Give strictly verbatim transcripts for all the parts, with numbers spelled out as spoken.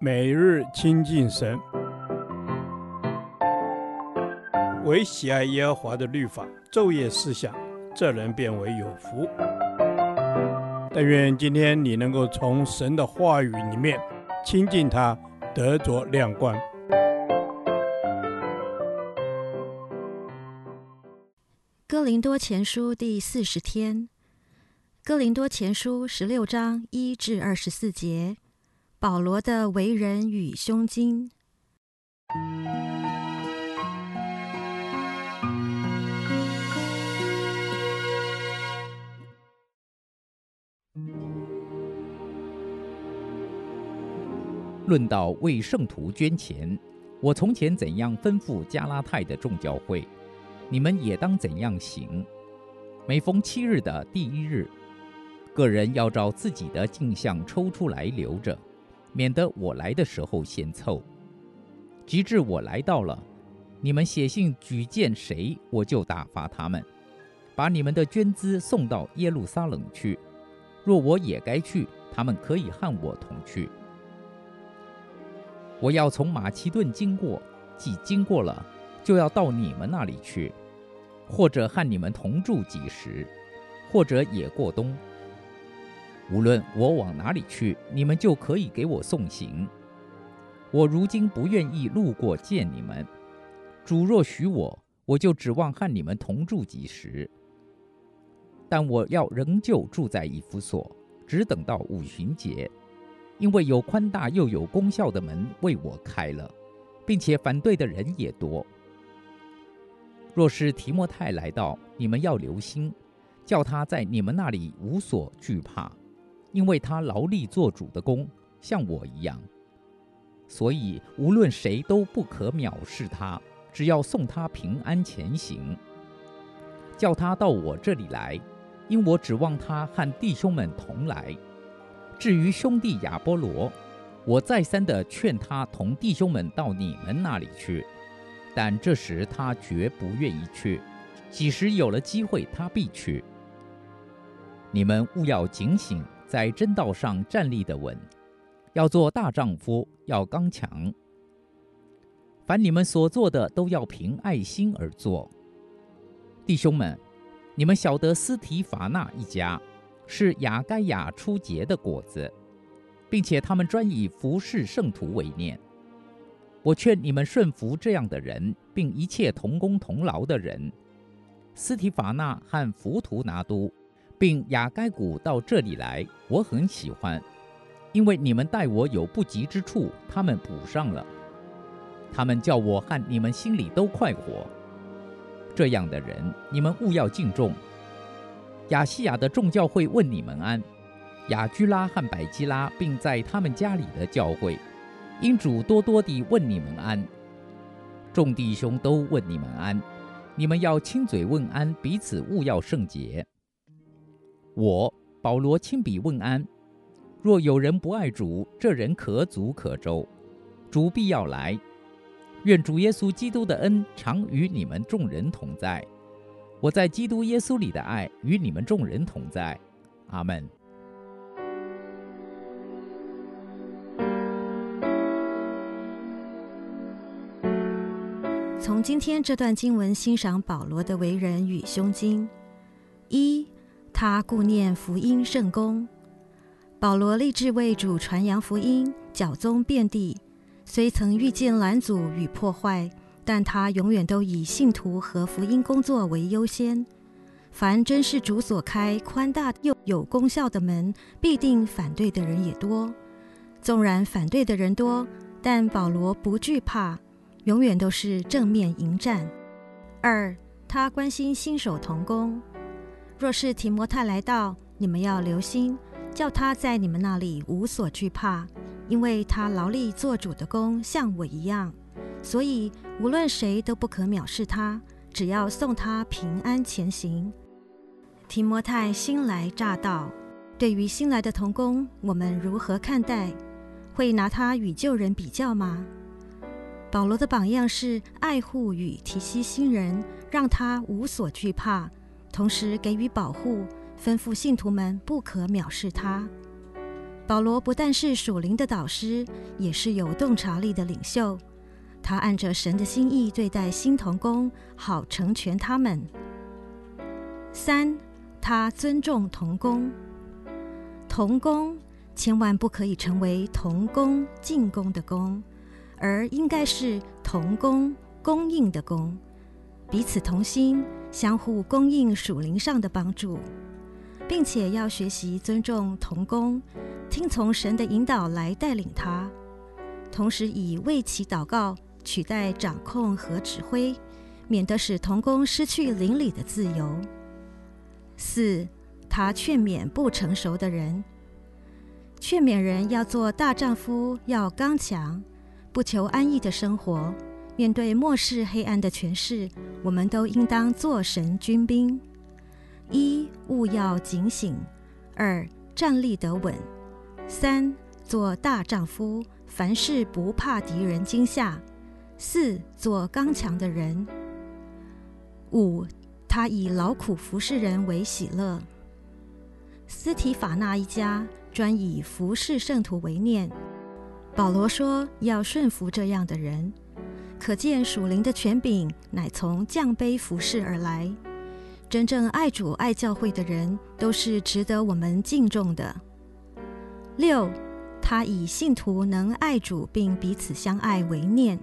每日亲近神，唯喜爱耶和华的律法，昼夜思想，这人便为有福。但愿今天你能够从神的话语里面亲近他，得着亮光。哥林多前书第四十天，哥林多前书十六章一至二十四节，保罗的为人与胸襟。论到为圣徒捐钱，我从前怎样吩咐加拉太的众教会，你们也当怎样行。每逢七日的第一日，个人要照自己的镜像抽出来留着，免得我来的时候先凑。及至我来到了，你们写信举荐谁，我就打发他们，把你们的捐资送到耶路撒冷去。若我也该去，他们可以和我同去。我要从马其顿经过，既经过了，就要到你们那里去，或者和你们同住几时，或者也过冬。无论我往哪里去，你们就可以给我送行。我如今不愿意路过见你们，主若许我，我就指望和你们同住几时。但我要仍旧住在以弗所，只等到五旬节，因为有宽大又有功效的门为我开了，并且反对的人也多。若是提摩太来到，你们要留心，叫他在你们那里无所惧怕，因为他劳力做主的工，像我一样。所以无论谁都不可藐视他，只要送他平安前行，叫他到我这里来，因我指望他和弟兄们同来。至于兄弟亚波罗，我再三地劝他同弟兄们到你们那里去，但这时他绝不愿意去，几时有了机会他必去。你们务要警醒，在真道上站立得稳，要做大丈夫，要刚强。凡你们所做的，都要凭爱心而做。弟兄们，你们晓得斯提法那一家是雅该亚初结的果子，并且他们专以服侍圣徒为念。我劝你们顺服这样的人，并一切同工同劳的人。斯提法那和浮图拿都，并雅该谷到这里来，我很喜欢，因为你们待我有不及之处，他们补上了。他们叫我和你们心里都快活。这样的人，你们务要敬重。亚细亚的众教会问你们安。雅居拉和百基拉，并在他们家里的教会，因主多多地问你们安。众弟兄都问你们安。你们要亲嘴问安，彼此务要圣洁。我保罗亲笔问安。若有人不爱主，这人可诅可咒。主必要来，愿主耶稣基督的恩常与你们众人同在。我在基督耶稣里的爱与你们众人同在。阿们。从今天这段经文欣赏保罗的为人与胸襟。一，他顾念福音圣工。保罗立志为主传扬福音，脚踪遍地，虽曾遇见拦阻与破坏，但他永远都以信徒和福音工作为优先。凡真是主所开宽大又有功效的门，必定反对的人也多。纵然反对的人多，但保罗不惧怕，永远都是正面迎战。二，他关心新手同工。若是提摩太来到，你们要留心，叫他在你们那里无所惧怕，因为他劳力做主的工，像我一样。所以无论谁都不可藐视他，只要送他平安前行。提摩太新来乍到，对于新来的同工，我们如何看待？会拿他与旧人比较吗？保罗的榜样是爱护与提携新人，让他无所惧怕，同时给予保护，吩咐信徒们不可藐视他。保罗不但是属灵的导师，也是有洞察力的领袖。他按着神的心意对待新同工，好成全他们。三，他尊重同工。同工千万不可以成为同工进攻的攻，而应该是同工供应的供，彼此同心，相互供应属灵上的帮助，并且要学习尊重同工，听从神的引导来带领他，同时以为其祷告取代掌控和指挥，免得使同工失去邻里的自由。四，他劝勉不成熟的人。劝勉人要做大丈夫，要刚强，不求安逸的生活。面对末世黑暗的权势，我们都应当做神军兵。一，务要警醒；二，站立得稳；三，做大丈夫，凡事不怕敌人惊吓；四，做刚强的人；五，他以劳苦服侍人为喜乐。斯提法那一家专以服侍圣徒为念，保罗说要顺服这样的人，可见属灵的权柄乃从降卑服侍而来。真正爱主爱教会的人，都是值得我们敬重的。六，他以信徒能爱主并彼此相爱为念。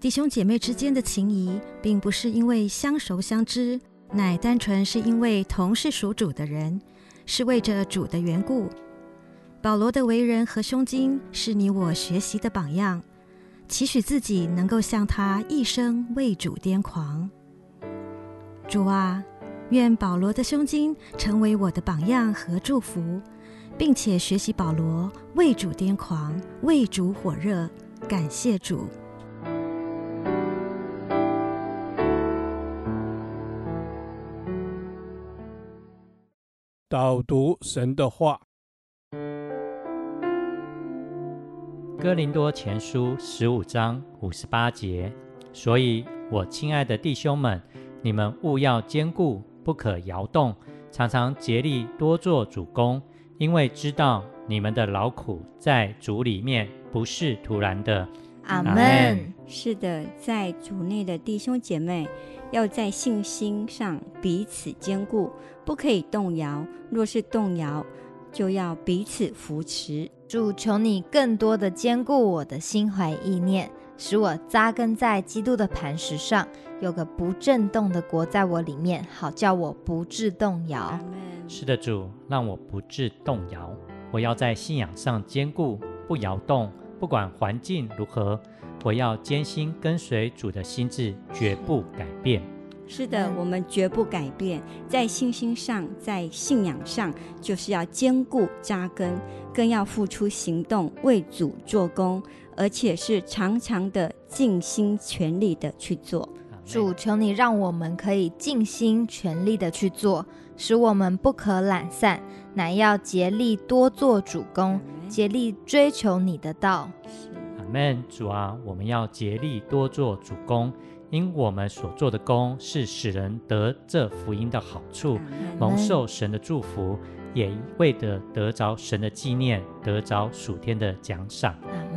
弟兄姐妹之间的情谊，并不是因为相熟相知，乃单纯是因为同是属主的人，是为着主的缘故。保罗的为人和胸襟，是你我学习的榜样，期许自己能够像他一生为主癫狂。主啊，愿保罗的胸襟成为我的榜样和祝福，并且学习保罗为主癫狂，为主火热。感谢主。导读神的话，哥林多前书十五章五十八节，所以我亲爱的弟兄们，你们务要坚固，不可摇动，常常竭力多做主工，因为知道你们的劳苦在主里面不是徒然的。阿们。是的，在主内的弟兄姐妹，要在信心上彼此坚固，不可以动摇，若是动摇，就要彼此扶持。主，求你更多的坚固我的心怀意念，使我扎根在基督的磐石上，有个不震动的国在我里面，好叫我不致动摇。是的，主，让我不致动摇，我要在信仰上坚固，不摇动，不管环境如何，我要艰辛跟随主的心志，绝不改变。是的，我们绝不改变，在信心上，在信仰上，就是要坚固扎根，更要付出行动，为主做工，而且是常常的尽心全力的去做。主，求你让我们可以尽心全力的去做，使我们不可懒散，乃要竭力多做主工，竭力追求你的道。阿们。主啊，我们要竭力多做主工，因我们所做的工是使人得这福音的好处，蒙受神的祝福，也为得得着神的纪念，得着属天的奖赏。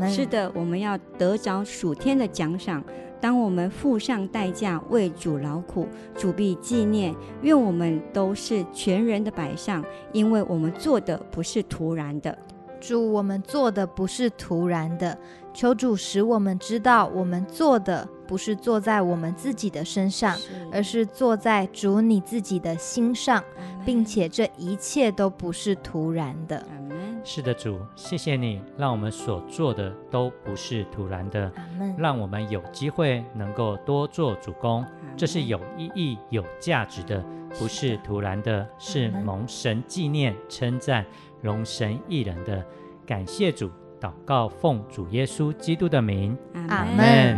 是的，我们要得着属天的奖赏。当我们付上代价为主劳苦，主必纪念。愿我们都是全人的摆上，因为我们做的不是突然的。主，我们做的不是突然的，求主使我们知道，我们做的不是做在我们自己的身上，是而是做在主你自己的心上，并且这一切都不是突然的。是的，主，谢谢你让我们所做的都不是突然的，让我们有机会能够多做主工，这是有意义有价值的，不是突然的，是蒙神纪念称赞荣神益人的。感谢主，祷告奉主耶稣基督的名，阿们。